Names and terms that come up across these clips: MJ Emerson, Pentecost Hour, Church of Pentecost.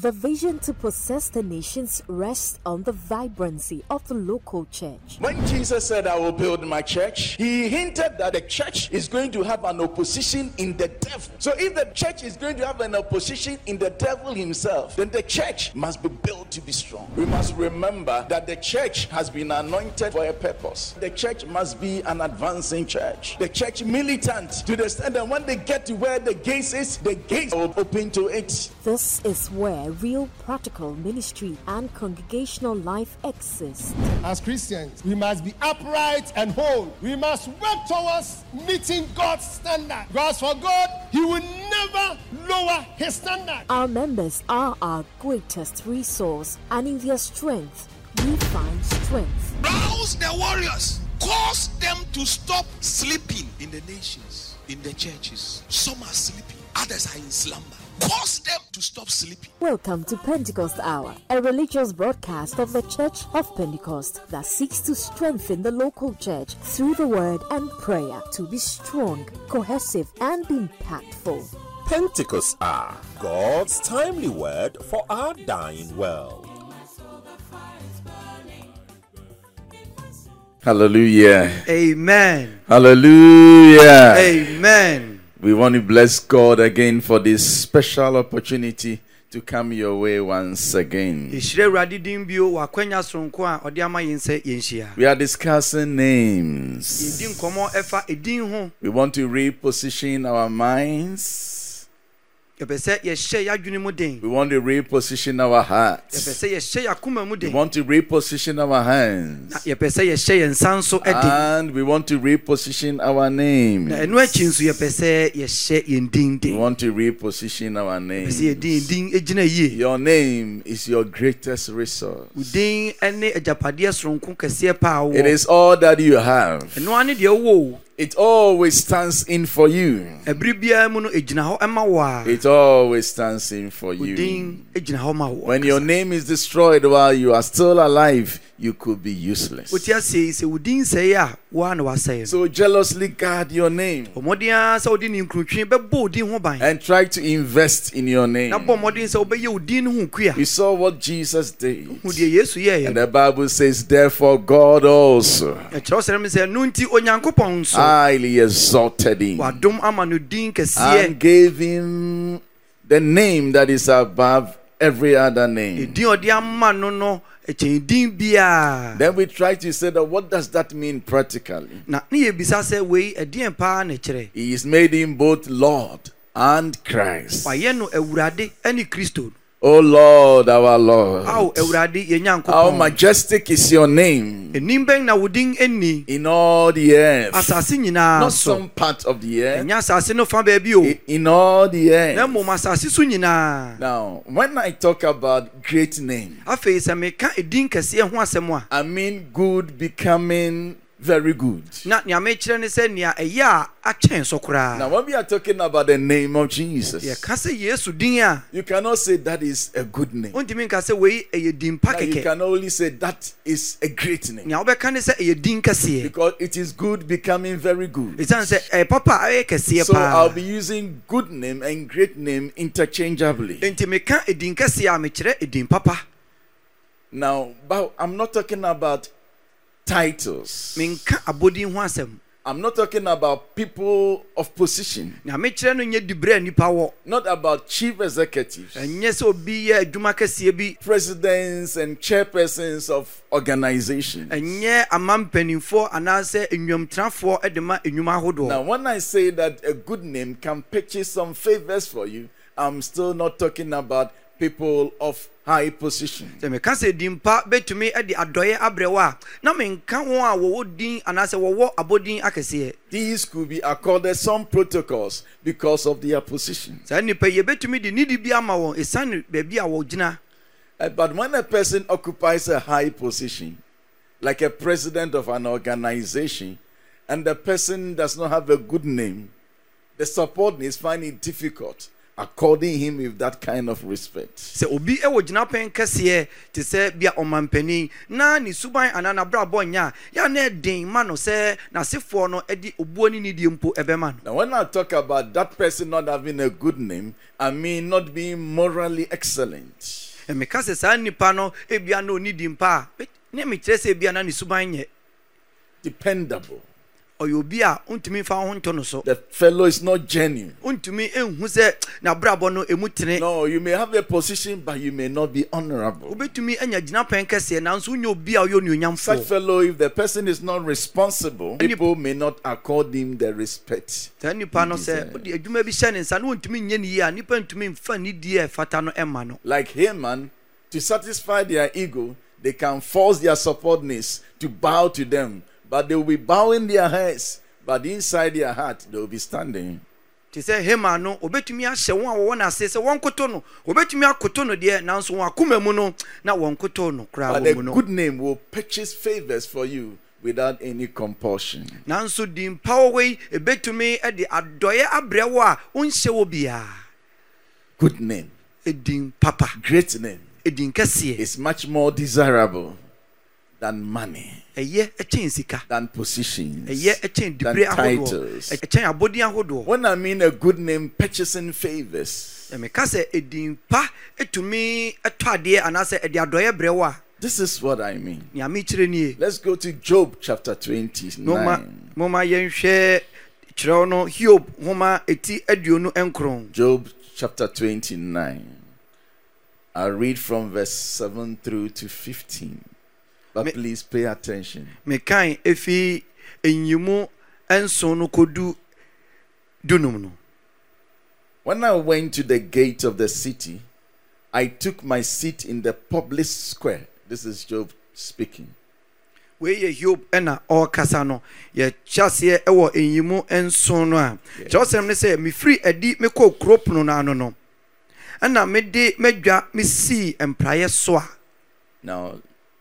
The vision to possess the nations rests on the vibrancy of the local church. When Jesus said, I will build my church, he hinted that the church is going to have an opposition in the devil. So if the church is going to have an opposition in the devil himself, then the church must be built to be strong. We must remember that the church has been anointed for a purpose. The church must be an advancing church. The church militant to the extent that when they get to where the gates is, the gates will open to it. This is where real practical ministry and congregational life exists. As Christians, we must be upright and whole. We must work towards meeting God's standard. Because for God, He will never lower His standard. Our members are our greatest resource, and in their strength, we find strength. Rouse the warriors, cause them to stop sleeping in the nations, in the churches. Some are sleeping, others are in slumber. Cause them to stop sleeping. Welcome to Pentecost Hour, a religious broadcast of the Church of Pentecost that seeks to strengthen the local church through the word and prayer to be strong, cohesive, and impactful. Pentecost Hour, God's timely word for our dying world. Hallelujah. Amen. Hallelujah. Amen. We want to bless God again for this special opportunity to come your way once again. We are discussing names. We want to reposition our minds. We want to reposition our hearts. We want to reposition our hands. And we want to reposition our names. We want to reposition our names. Your name is your greatest resource. It is all that you have. It always stands in for you. It always stands in for you. When your name is destroyed while you are still alive, you could be useless. So jealously guard your name and try to invest in your name. You saw what Jesus did. And the Bible says, therefore God also highly exalted him and gave him the name that is above every other name. Then we try to say that what does that mean practically? He is made him both Lord and Christ. Oh Lord, our Lord, how majestic is your name in all the earth. Not some part of the earth. In all the earth. Now, when I talk about great name, I mean good becoming very good. Now, when we are talking about the name of Jesus, you cannot say that is a good name. Now, you can only say that is a great name. Because it is good becoming very good. So I'll be using good name and great name interchangeably. Now, but I'm not talking about titles. I'm not talking about people of position. Not about chief executives, presidents and chairpersons of organizations. Now, when I say that a good name can purchase some favors for you, I'm still not talking about people of high position. These could be accorded some protocols because of their position. But when a person occupies a high position, like a president of an organization, and the person does not have a good name, the subordinates find it difficult according him with that kind of respect. Now, when I talk about that person not having a good name, I mean not being morally excellent. Dependable. The fellow is not genuine. No, you may have a position, but you may not be honorable. Such fellow, if the person is not responsible, people may not accord him the respect. Like Haman, to satisfy their ego, they can force their subordinates to bow to them. But they will be bowing their heads, but inside their heart they will be standing. But a good name will purchase favors for you without any compulsion. Good name, great name, is much more desirable than money, than positions, than titles. When I mean a good name purchasing favors, this is what I mean. Let's go to Job chapter 29. Job chapter 29. I read from verse 7 through to 15. But please pay attention. When I went to the gate of the city, I took my seat in the public square. This is Job speaking. Now,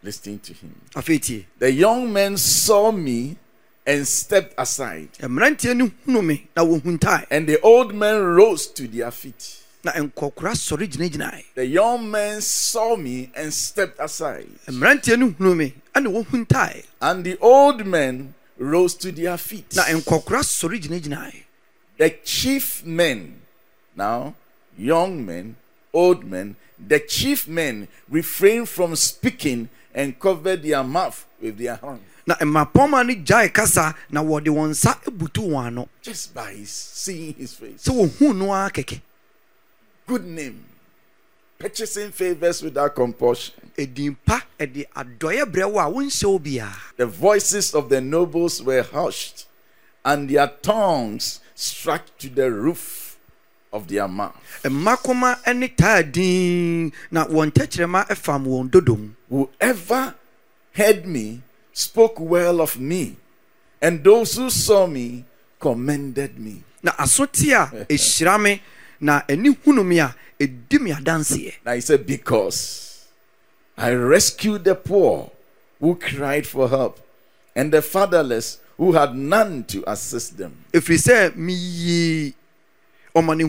listening to him. The young man saw me and stepped aside. And the old men rose to their feet. The young man saw me and stepped aside. And the old men rose to their feet. The chief men, now young men, old men, the chief men refrained from speaking and covered their mouth with their hand. Just by seeing his face. Good name. Purchasing favors without compulsion. The voices of the nobles were hushed, and their tongues struck to the roof of their mouth. Whoever heard me spoke well of me, and those who saw me commended me. Now he said, because I rescued the poor who cried for help, and the fatherless who had none to assist them. If we say me so the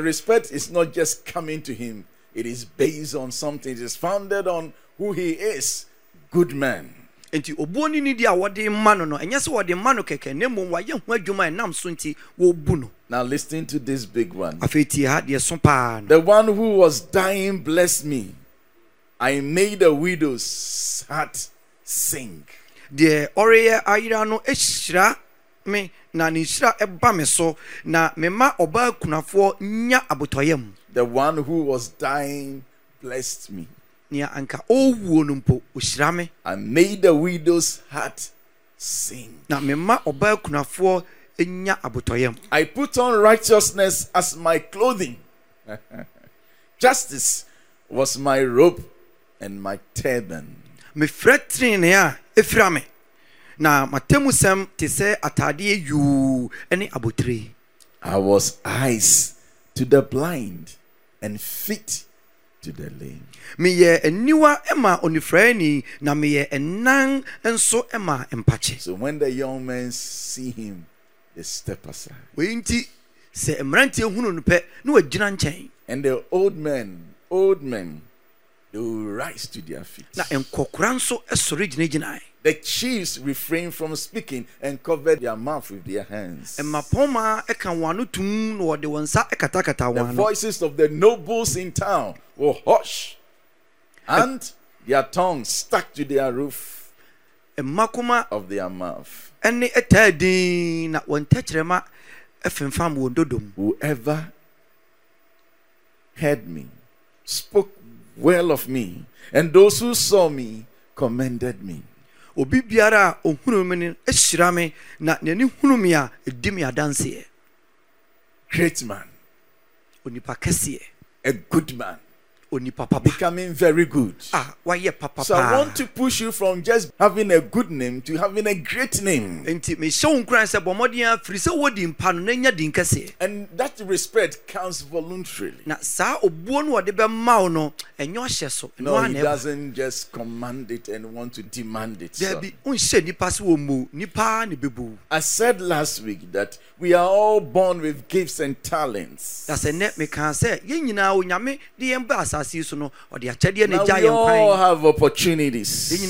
respect is not just coming to him. It is based on something. It is founded on who he is. Good man. Now listen to this big one. The one who was dying blessed me. I made a widow's heart sing. The Orea Airano Eshra me Nanishra Ebameso na Mema Oba Kunafo Nya Abotoyem. The one who was dying blessed me. Nya Anka O Wonumpo Ushrame. I made the widow's heart sing. Na Mema Oba Kunafo Nya Abotoyem. I put on righteousness as my clothing. Justice was my robe and my turban. Me fretrin here. I was eyes to the blind and feet to the lame. Me ye eniwa ema onifreni na me ye enang enso ema empache. So when the young men see him, they step aside. Winti se emranti ehunu no pe na wajina nchen. And the old men, they will rise to their feet. Na enkokora nso esori ginai. The chiefs refrained from speaking and covered their mouth with their hands. The voices of the nobles in town were hushed, and their tongues stuck to their roof of their mouth. Whoever heard me spoke well of me, and those who saw me commended me. Great man, a good man, becoming very good. So I want to push you from just having a good name to having a great name. And that respect counts voluntarily. No, he doesn't just command it and want to demand it. So I said last week that we are all born with gifts and talents. Now we all have opportunities,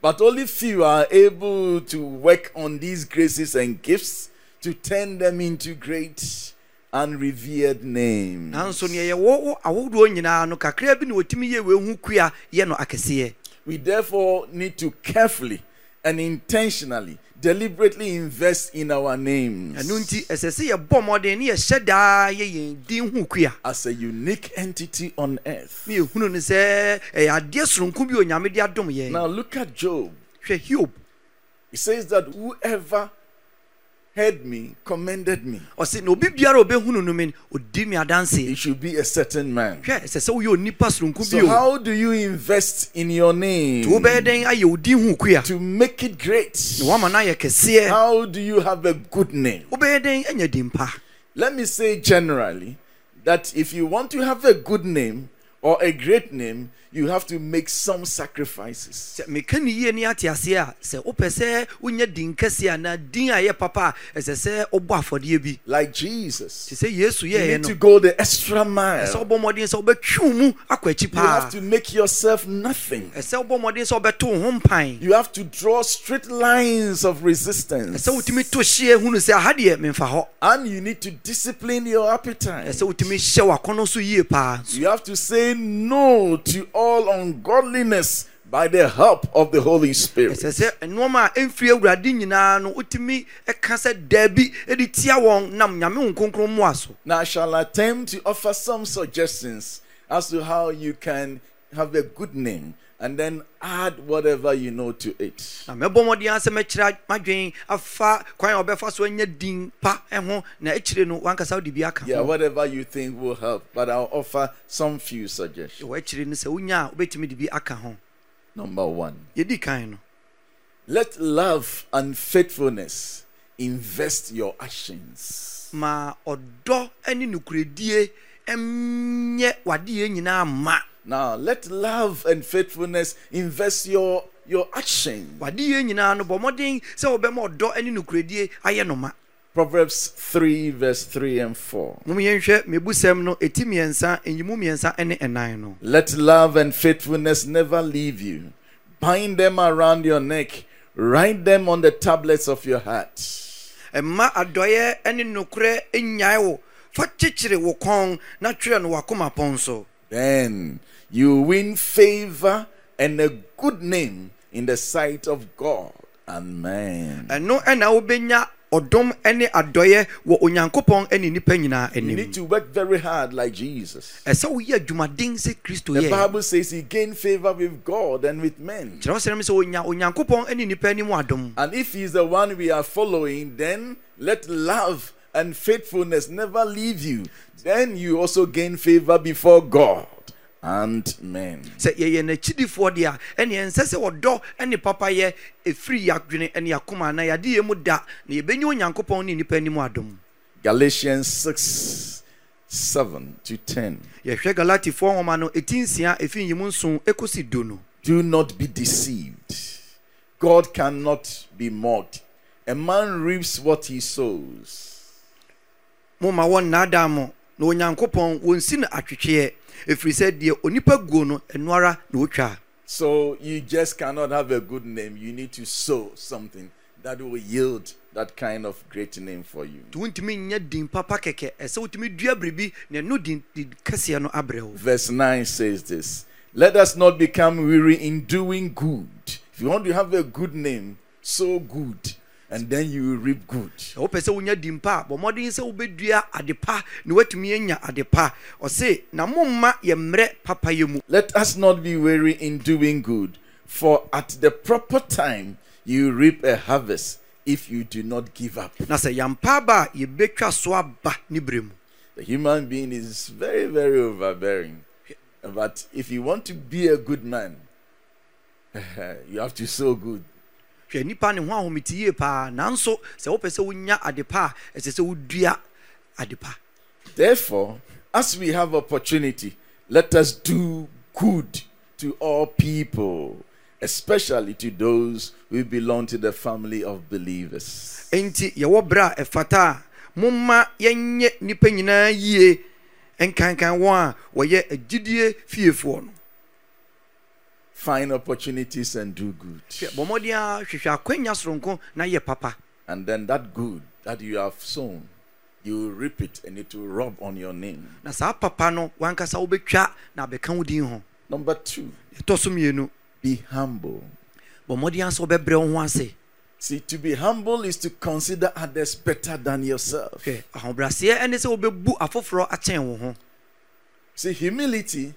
but only few are able to work on these graces and gifts to turn them into great and revered names. We therefore need to carefully and intentionally, deliberately invest in our names as a unique entity on earth. Now look at Job. He says that whoever heard me commended me. It should be a certain man. So how do you invest in your name to make it great? How do you have a good name? Let me say generally that if you want to have a good name or a great name, you have to make some sacrifices. Like Jesus, you need to go the extra mile. You have to make yourself nothing. You have to draw straight lines of resistance. And you need to discipline your appetite. You have to say no to all ungodliness by the help of the Holy Spirit. Now, shall I attempt to offer some suggestions as to how you can have a good name and then add whatever you know to it. Yeah, whatever you think will help, but I'll offer some few suggestions. Number one, let love and faithfulness invest your actions. Now, let love and faithfulness invest your action. Proverbs 3, verse 3 and 4. Let love and faithfulness never leave you. Bind them around your neck. Write them on the tablets of your heart. Then you win favor and a good name in the sight of God and man. You need to work very hard like Jesus. The Bible says he gained favor with God and with men. And if he's the one we are following, then let love and faithfulness never leave you. Then you also gain favor before God and men. Galatians 6 7 to 10. Do not be deceived. God cannot be mocked. A man reaps what he sows. So you just cannot have a good name. You need to sow something that will yield that kind of great name for you. Verse 9 says this: let us not become weary in doing good. If you want to have a good name, sow good, and then you will reap good. Let us not be weary in doing good, for at the proper time you reap a harvest if you do not give up. The human being is very, very overbearing. But if you want to be a good man, you have to sow good. Therefore, as we have opportunity, let us do good to all people, especially to those who belong to the family of believers. Find opportunities and do good. And then that good that you have sown, you will reap it and it will rub on your name. Number 2. Be humble. See, to be humble is to consider others better than yourself. See, humility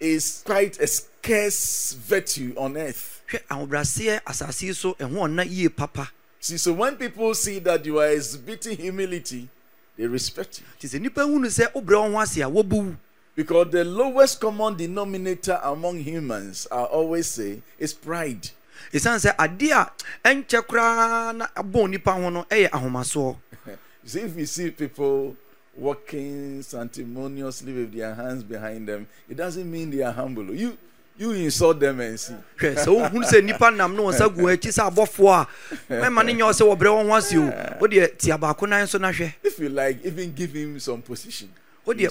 is quite a scarce virtue on earth. See, so when people see that you are exhibiting humility, they respect you. Because the lowest common denominator among humans, I always say, is pride. See, if you see people walking sanctimoniously with their hands behind them, it doesn't mean they are humble. You insult them and see. If you like, even give him some position. Say,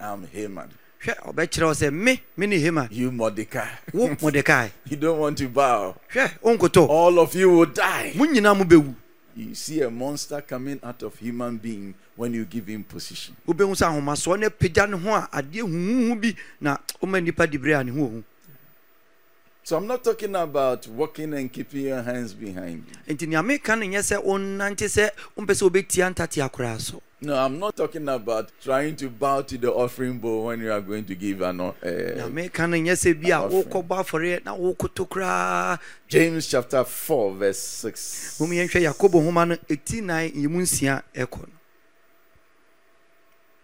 I'm Haman. You Mordecai. You don't want to bow. All of you will die. You see a monster coming out of human being when you give him position. So I'm not talking about walking and keeping your hands behind you. No, I'm not talking about trying to bow to the offering bowl when you are going to give an offering. James chapter 4 verse 6.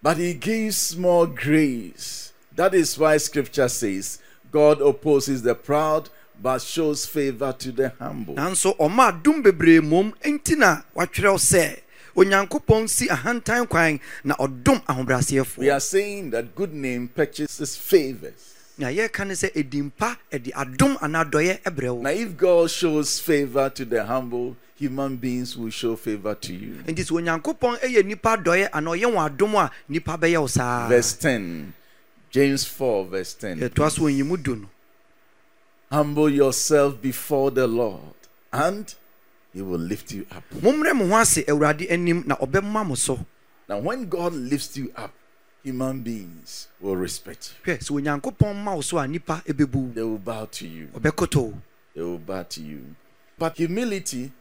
But he gives more grace. That is why scripture says, God opposes the proud, but shows favor to the humble. We are saying that good name purchases favors. Now, if God shows favor to the humble, human beings will show favor to you. Verse 10. James 4 verse 10. Humble yourself before the Lord, and he will lift you up. Now when God lifts you up, human beings will respect you. They will bow to you. But humility,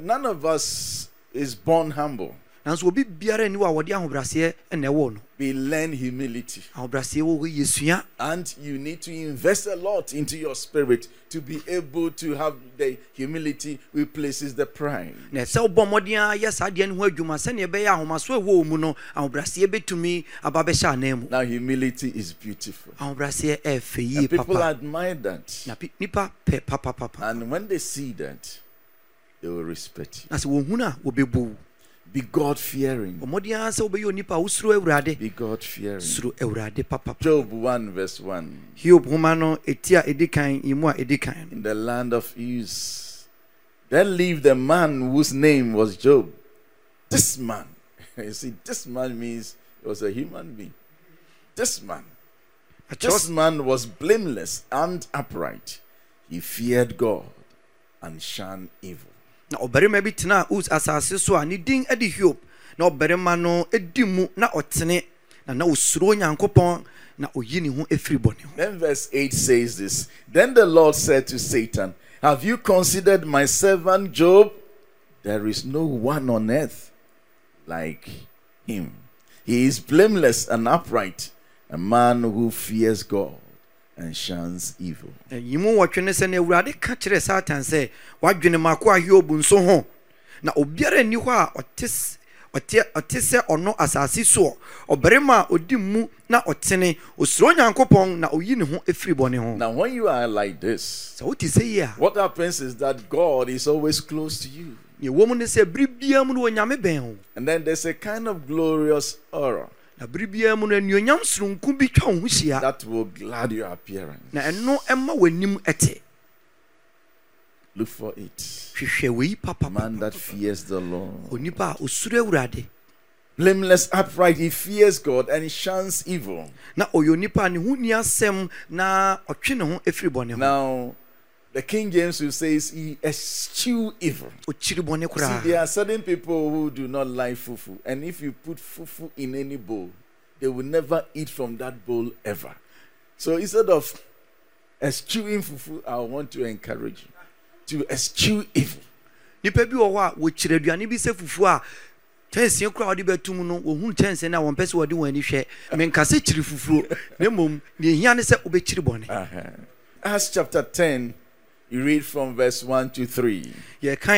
none of us is born humble. We learn humility. And you need to invest a lot into your spirit to be able to have the humility replaces the pride. Now humility is beautiful. And people admire that. And when they see that, they will respect you. Be God-fearing. Be God-fearing. Job 1 verse 1. In the land of Uz, there lived the man whose name was Job. This man. You see, this man means he was a human being. This man. This man was blameless and upright. He feared God and shunned evil. Na oberema bi tena us asase so ani din ade Hiob na oberema no edimu na otene na osuro Nyankopon na oyini ho efiri bone ho. Then verse 8 says this. Then the Lord said to Satan, "Have you considered my servant Job? There is no one on earth like him. He is blameless and upright, a man who fears God and shuns evil." Now, when you are like this, what happens is that God is always close to you. And then there's a kind of glorious aura that will glad your appearance. Look for it. Man that fears the Lord. Blameless, upright, he fears God and shuns evil. Now, the King James who says he eschews evil. See, there are certain people who do not like fufu, and if you put fufu in any bowl, they will never eat from that bowl ever. So instead of eschewing fufu, I want to encourage you to eschew evil. Acts chapter 10. You read from verse 1 to 3. Then we can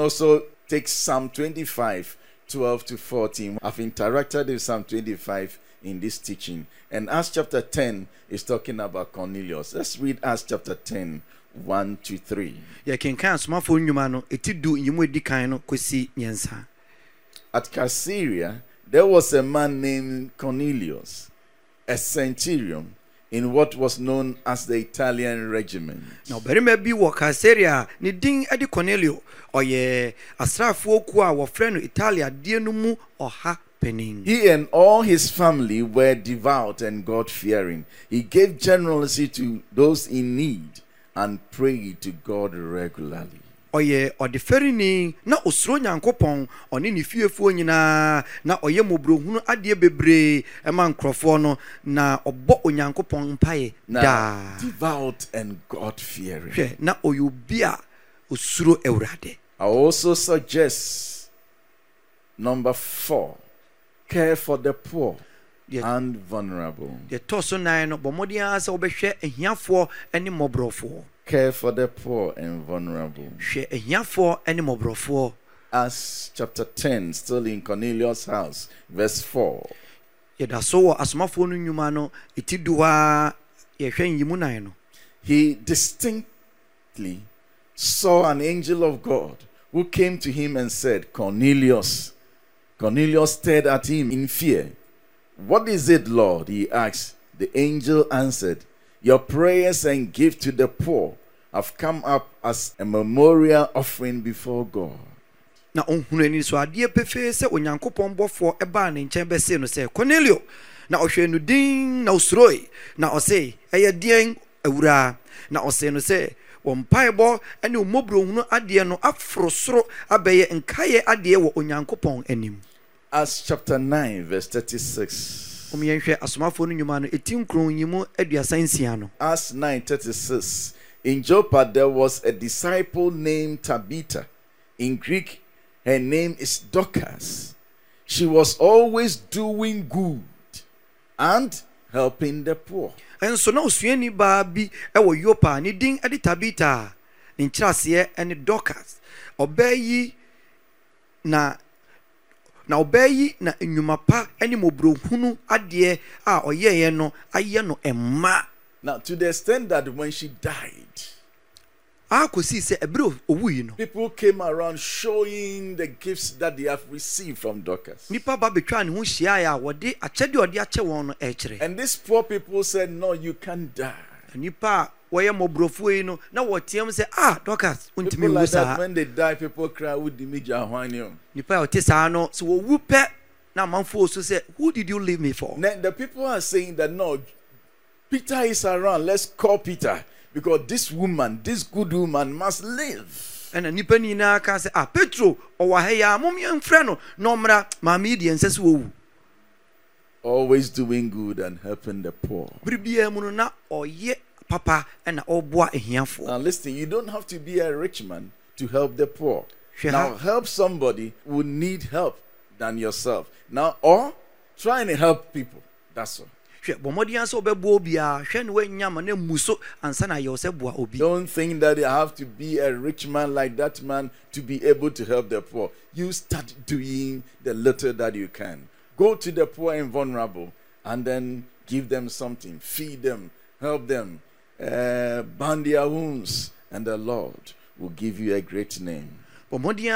also take Psalm 25, 12 to 14. I've interacted with Psalm 25 in this teaching. And Acts chapter 10 is talking about Cornelius. Let's read Acts chapter 10, 1 to 3. At Caesarea, there was a man named Cornelius, a centurion in what was known as the Italian regiment. Now, berima bi wo Caesarea ne din edi Cornelio oye asrafo ku a wo frɛ no Italia die no mu ɔha penin. He and all his family were devout and God-fearing. He gave generously to those in need and prayed to God regularly. Oye odiferini na osro Nyankopon oni ne fiefo nyina na oye mobrohunu ade bebre e ma nkrofo no na obo Onyankopon mpae da. Devout and God fearing. Na oyobia osuro Ewrade. I also suggest number 4, care for the poor and vulnerable. The toso nine no bomodia se obehwe ehiafo ene mobrofo. Care for the poor and vulnerable. Acts chapter 10, still in Cornelius' house, verse 4. He distinctly saw an angel of God who came to him and said, "Cornelius." Cornelius stared at him in fear. "What is it, Lord?" he asked. The angel answered, "Your prayers and gift to the poor have come up as a memorial offering before God." Na onhunani so ade pefe se Onyankopon bofo eba na nchen be se no se Cornelio na ohwe no din na osroi na ose eye din awura na ose no se wompaibo ene omobrohunu ade no afrosoro abeye nkaye ade wo Onyankopon anim. Acts chapter 9 verse 36. Acts 9:36. In Joppa there was a disciple named Tabitha. In Greek, her name is Dorcas. She was always doing good and helping the poor. And so now Sweeney Babi ewo Yopa ni ding edi Tabitha ni nchirase eni Dorcas obeyi na now, to the extent that when she died, People came around showing the gifts that they have received from Dorcas. And these poor people said, "No, you can't die." People like that, when they die, people cry, "Who did you leave me for?" Then the people are saying that, "No, Peter is around. Let's call Peter, because this woman, this good woman, must live." And Petro, always doing good and helping the poor. Papa and now listen, you don't have to be a rich man to help the poor. Now help somebody who need help than yourself. Now or try and help people. That's all. Don't think that you have to be a rich man like that man to be able to help the poor. You start doing the little that you can. Go to the poor and vulnerable and then give them something. Feed them. Help them. Band their wounds, and the Lord will give you a great name. Yeah, because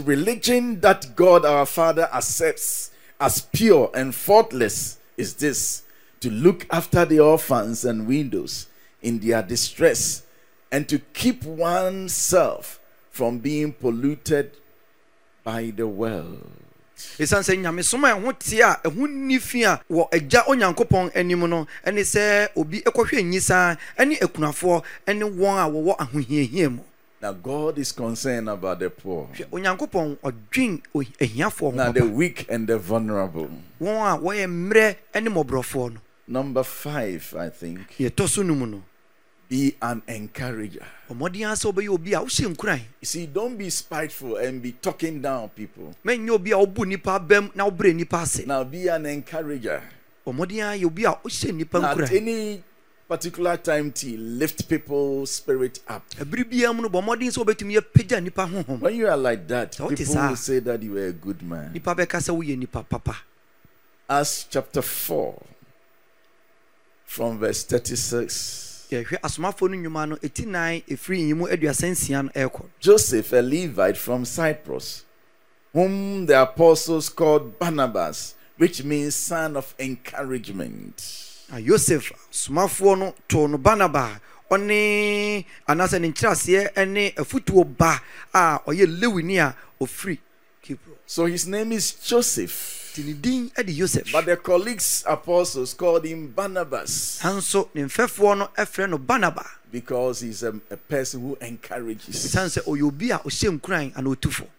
religion that God our Father accepts as pure and faultless is this: to look after the orphans and widows in their distress, and to keep oneself from being polluted by the world. Now God is concerned about the poor. Now the weak and the vulnerable. Number 5, I think. Be an encourager. You see, don't be spiteful and be talking down people. Now be an encourager. Now, at any particular time, to lift people's spirit up. When you are like that, people will say that you are a good man. Acts chapter 4 from verse 36. Joseph, a Levite from Cyprus, whom the apostles called Barnabas, which means son of encouragement. Joseph, smafono ton Barnabas, oni anasen intrasiye ene futuo ba a oye lewinia o free. So his name is Joseph. But the colleagues apostles called him Barnabas because he's a person who encourages.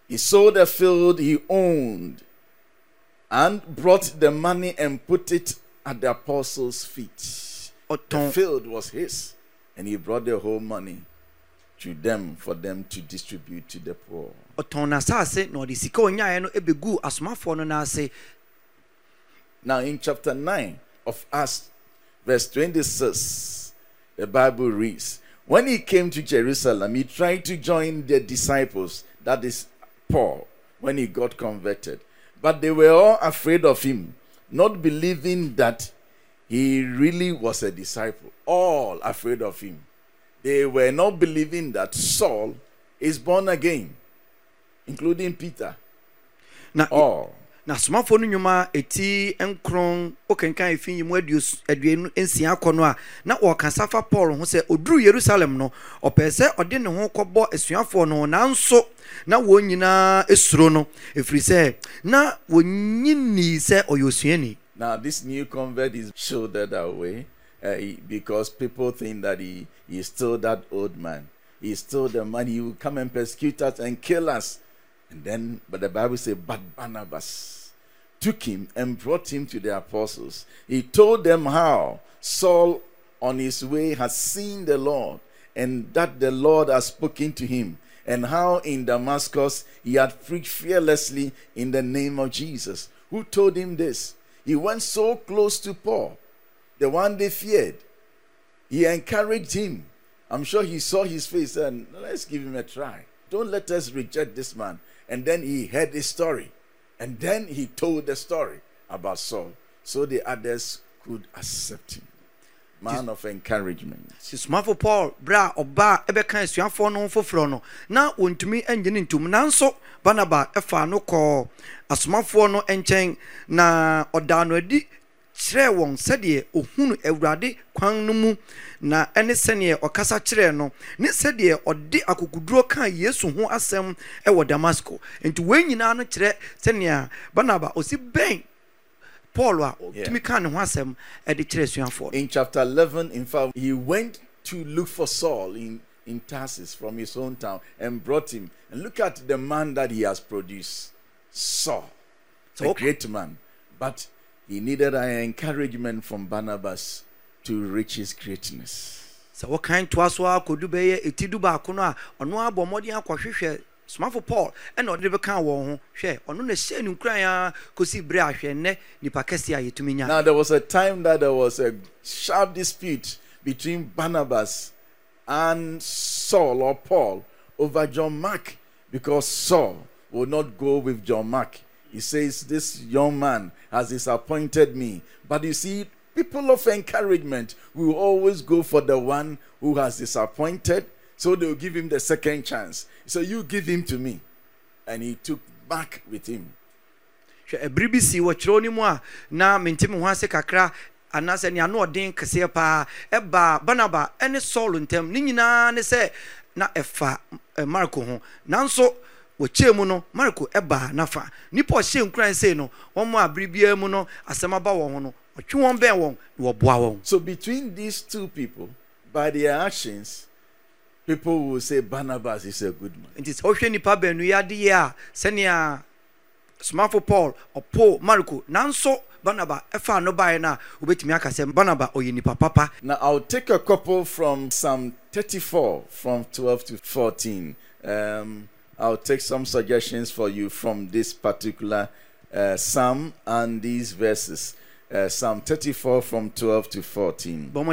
He sold a field he owned and brought the money and put it at the apostles' feet. The field was his, and he brought the whole money to them for them to distribute to the poor. Now in chapter 9 of Acts, verse 26, the Bible reads, "When he came to Jerusalem, he tried to join the disciples, that is Paul, when he got converted. But they were all afraid of him, not believing that he really was a disciple." All afraid of him. They were not believing that Saul is born again, including Peter. Now this new convert is shouldered away. Because people think that he is still that old man. He is still the man. He will come and persecute us and kill us. And then, but the Bible says, "But Barnabas took him and brought him to the apostles. He told them how Saul on his way has seen the Lord, and that the Lord has spoken to him, and how in Damascus he had preached fearlessly in the name of Jesus." Who told him this? He went so close to Paul, the one they feared. He encouraged him. I'm sure he saw his face and, "Let's give him a try. Don't let us reject this man." And then he heard his story. And then he told the story about Saul, so the others could accept him. Man of encouragement. Sismafo Paul bra oba ebeka esuafo no foforo no na ontumi enye ntum nanso Barnabas efa no ko asomafo no enchen na odano adi kire won sede ohunu ewurade kwan no mu na ene sene okasa kire no ne sede ode akokuduro kan Yesu ho asem ewo Damasco enti wenyina no kire sene Barnabas osi ben Paul, in chapter 11, in fact, he went to look for Saul in Tarsus from his hometown and brought him. And look at the man that he has produced, Saul, a great man. But he needed an encouragement from Barnabas to reach his greatness. So what kind to us could do be itiduba kuna onwa bomodian kwahwehwe Smafo Paul and not never can won share on the same cry could see brash and ne nipakesia yetumina. Now there was a time that there was a sharp dispute between Barnabas and Saul or Paul over John Mark, because Saul would not go with John Mark. He says, "This young man has disappointed me." But you see, people of encouragement will always go for the one who has disappointed. So they'll give him the second chance. So you give him to me. And he took back with him. So between these two people, by their actions, people will say Barnabas is a good man. It is Osheni Paben Yadia, Senia Smafo Paul, or Paul Marco, Nanso, Barnabas, Efa no Bayana, Ubetimiaka Sem Barnabas or Yenipa Papa. Now I'll take a couple from Psalm 34, from 12 to 14. I'll take some suggestions for you from this particular psalm and these verses. Psalm 34 from 12 to 14. Whoever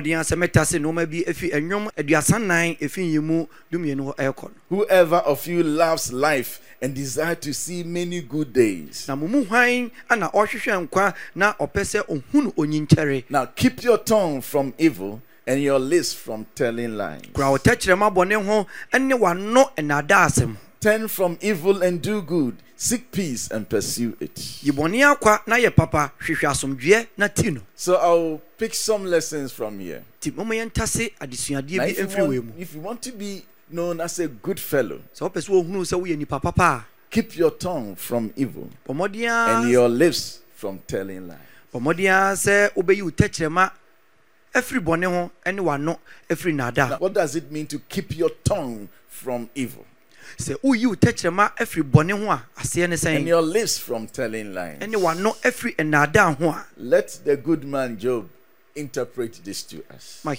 of you loves life and desires to see many good days. Now keep your tongue from evil and your lips from telling lies. Turn from evil and do good. Seek peace and pursue it. So I'll pick some lessons from here. Now, if you want to be known as a good fellow, keep your tongue from evil and your lips from telling lies. Now, what does it mean to keep your tongue from evil? And your lips from telling lies. Let the good man Job interpret this to us. Now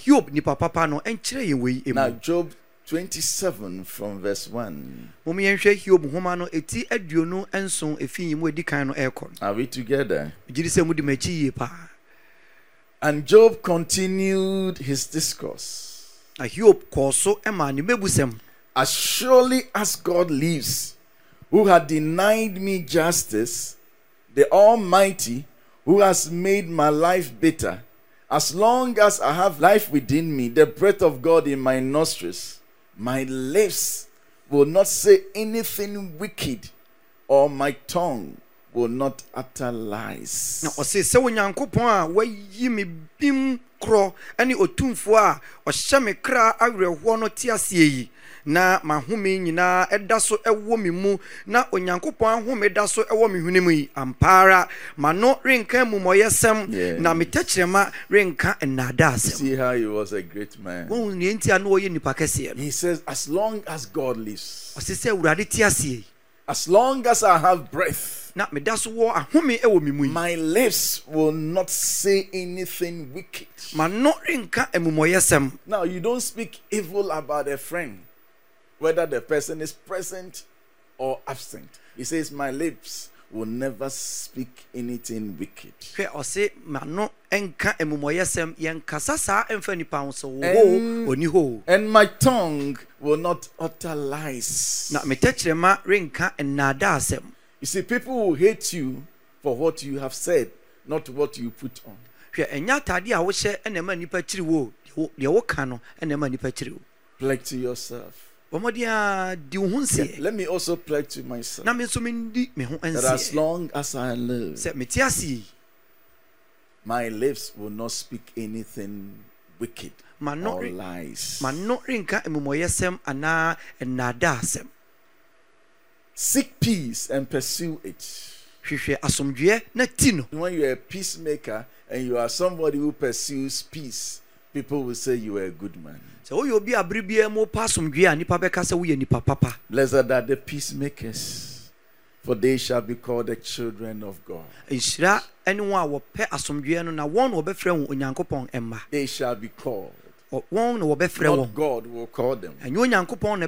Job 27 from verse 1. Are we together? And Job continued his discourse. As surely as God lives, who had denied me justice, the Almighty, who has made my life bitter, as long as I have life within me, the breath of God in my nostrils, my lips will not say anything wicked, or my tongue will not utter lies. Na mahumi nyina edaso ewo mi mu na onyankopon ahome daso ewo mi hwene mu ampara mano renka mu moyesem na metechirema renka enadaasem. See how he was a great man. He says, as long as God lives, as long as I have breath, my lips will not say anything wicked. Now, you don't speak evil about a friend, whether the person is present or absent. He says, my lips will never speak anything wicked. And my tongue will not utter lies. You see, people will hate you for what you have said, not what you put on. Pledge to yourself. Yeah, let me also pledge to myself that as long as I live, my lips will not speak anything wicked or lies. Seek peace and pursue it. When you are a peacemaker and you are somebody who pursues peace, people will say you are a good man. Blessed are the peacemakers, for they shall be called the children of God. They shall be called. Not God will call them.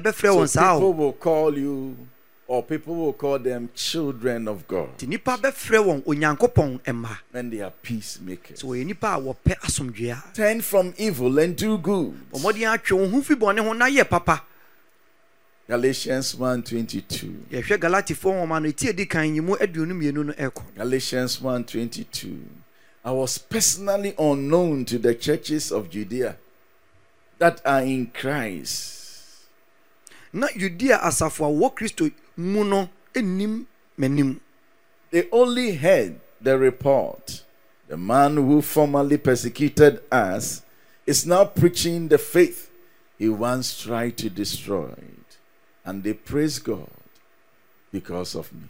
So people will call you, or people will call them children of God, when they are peacemakers. Turn from evil and do good. Galatians 1:22. Galatians 1:22. I was personally unknown to the churches of Judea that are in Christ. They only heard the report. The man who formerly persecuted us is now preaching the faith he once tried to destroy. And they praise God because of me.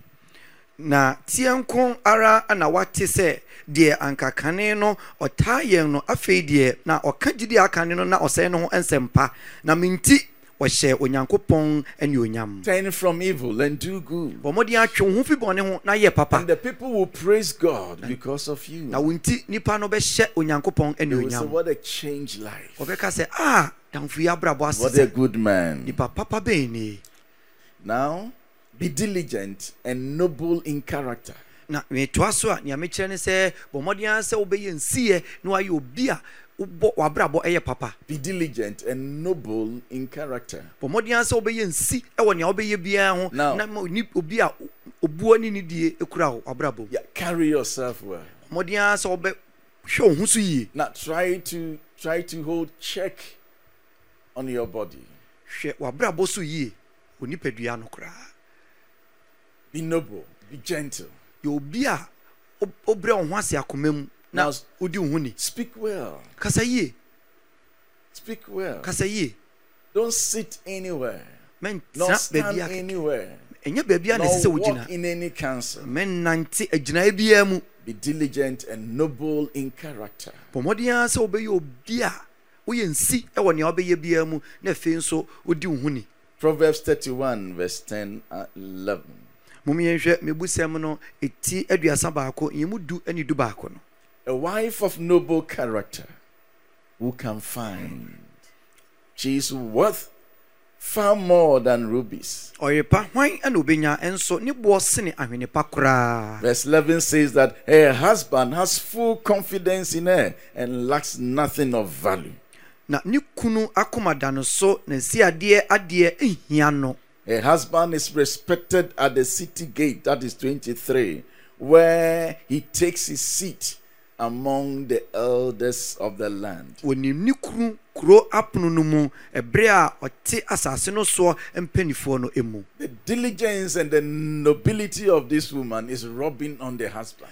Na tiankon ara na wate se de ankakane no otayen no afei de na okagidi akane no na osen no ensempa na minti ohye onyankopon ene onyam. Turn from evil and do good. And the people will praise God because of you. Na winti nipa no be hye onyankopon ene onyam. What a change life. Obeka se ah danfu abrabo asese. What a good man. Nipa papa beni. Now be diligent and noble in character. Na me toaso a nya me kire ne se bomodian se obeye nsie no aye obi a wabrabo eye papa. Be diligent and noble in character. Bomodian se obeye nsi e wo nya obeye bia ho na obi a obuo ni die ekura ho wabrabo. Carry yourself well. Bomodian se obe hwe ho so yi. Na try to hold check on your body. Hwe wabrabo so yi onipadua no kura. Be noble, be gentle. Now, speak well. Speak well. Don't sit anywhere. Not stand anywhere. Not walk in any council. Be diligent and noble in character. Proverbs 31 verse 10 and 11. A wife of noble character, who can find? She is worth far more than rubies. Verse 11 says that her husband has full confidence in her and lacks nothing of value. Her husband is respected at the city gate, that is 23, where he takes his seat among the elders of the land. The diligence and the nobility of this woman is rubbing on the husband.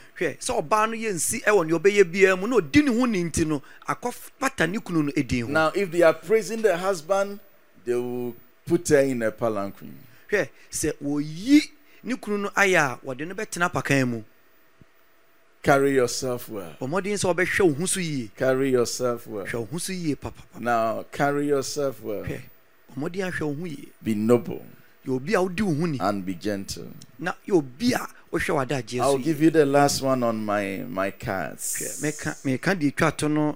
Now, if they are praising the husband, they will put her in a palanquin. Carry yourself well. Carry yourself well. Now, carry yourself well. Be noble. And be gentle. I'll give you the last one on my cards. Put on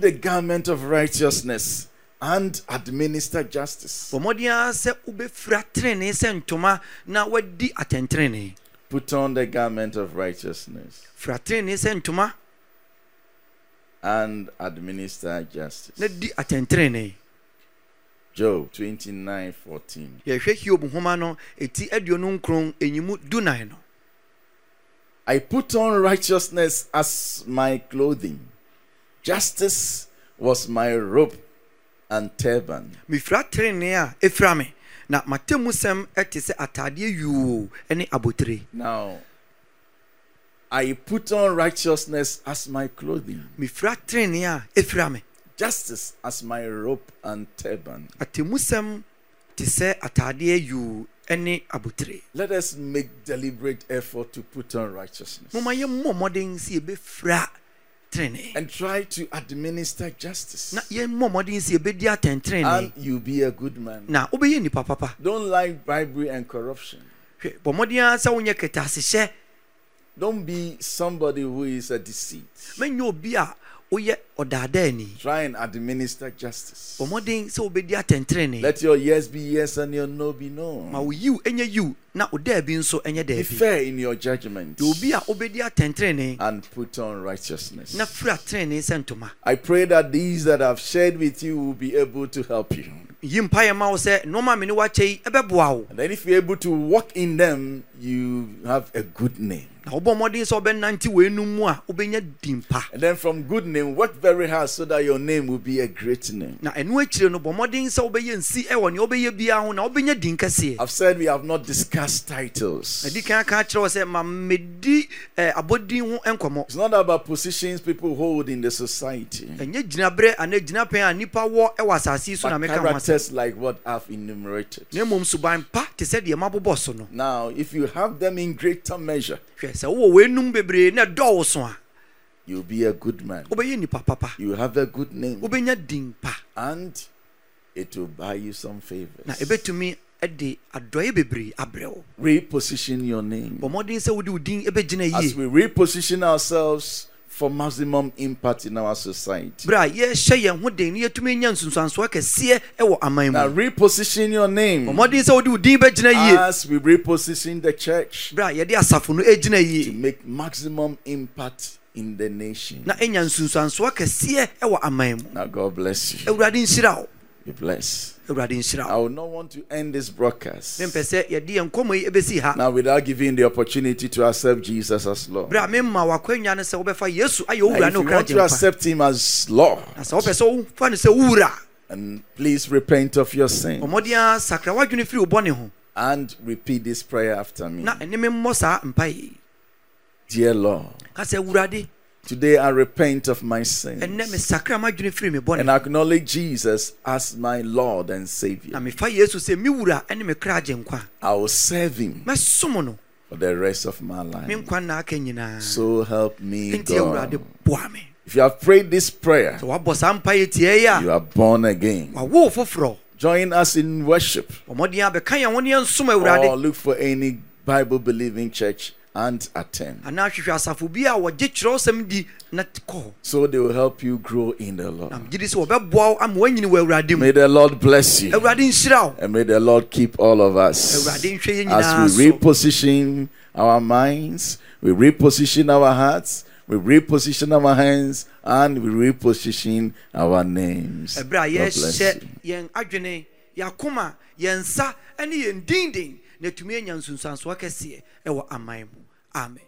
the garment of righteousness and administer justice. Put on the garment of righteousness and administer justice. Job 29:14. I put on righteousness as my clothing. Justice was my robe and turban. Now, I put on righteousness as my clothing. Justice as my robe and turban. Let us make deliberate effort to put on righteousness and try to administer justice, and you'll be a good man. Don't like bribery and corruption. Don't be somebody who is a deceit. Try and administer justice. Let your yes be yes and your no be no. Be fair in your judgment and put on righteousness. I pray that these that I've shared with you will be able to help you. And then if you're able to walk in them, you have a good name. And then from good name, work very hard so that your name will be a great name. I've said we have not discussed titles. It's not about positions people hold in the society, but characters like what I've enumerated. Now, if you have them in greater measure, you'll be a good man. You have a good name. And it will buy you some favors. Reposition your name. As we reposition ourselves for maximum impact in our society. Now, reposition your name as we reposition the church to make maximum impact in the nation. Now, God bless you. Be blessed. I would not want to end this broadcast now without giving the opportunity to accept Jesus as Lord. Now, if you want to accept Him as Lord, and please repent of your sins and repeat this prayer after me. Dear Lord, today I repent of my sins and acknowledge Jesus as my Lord and Savior. I will serve Him for the rest of my life. So help me, God. If you have prayed this prayer, you are born again. Join us in worship or look for any Bible-believing church and attend, so they will help you grow in the Lord. May the Lord bless you, and may the Lord keep all of us as we reposition our minds, we reposition our hearts, we reposition our hands, and we reposition our names. God bless you. Amen.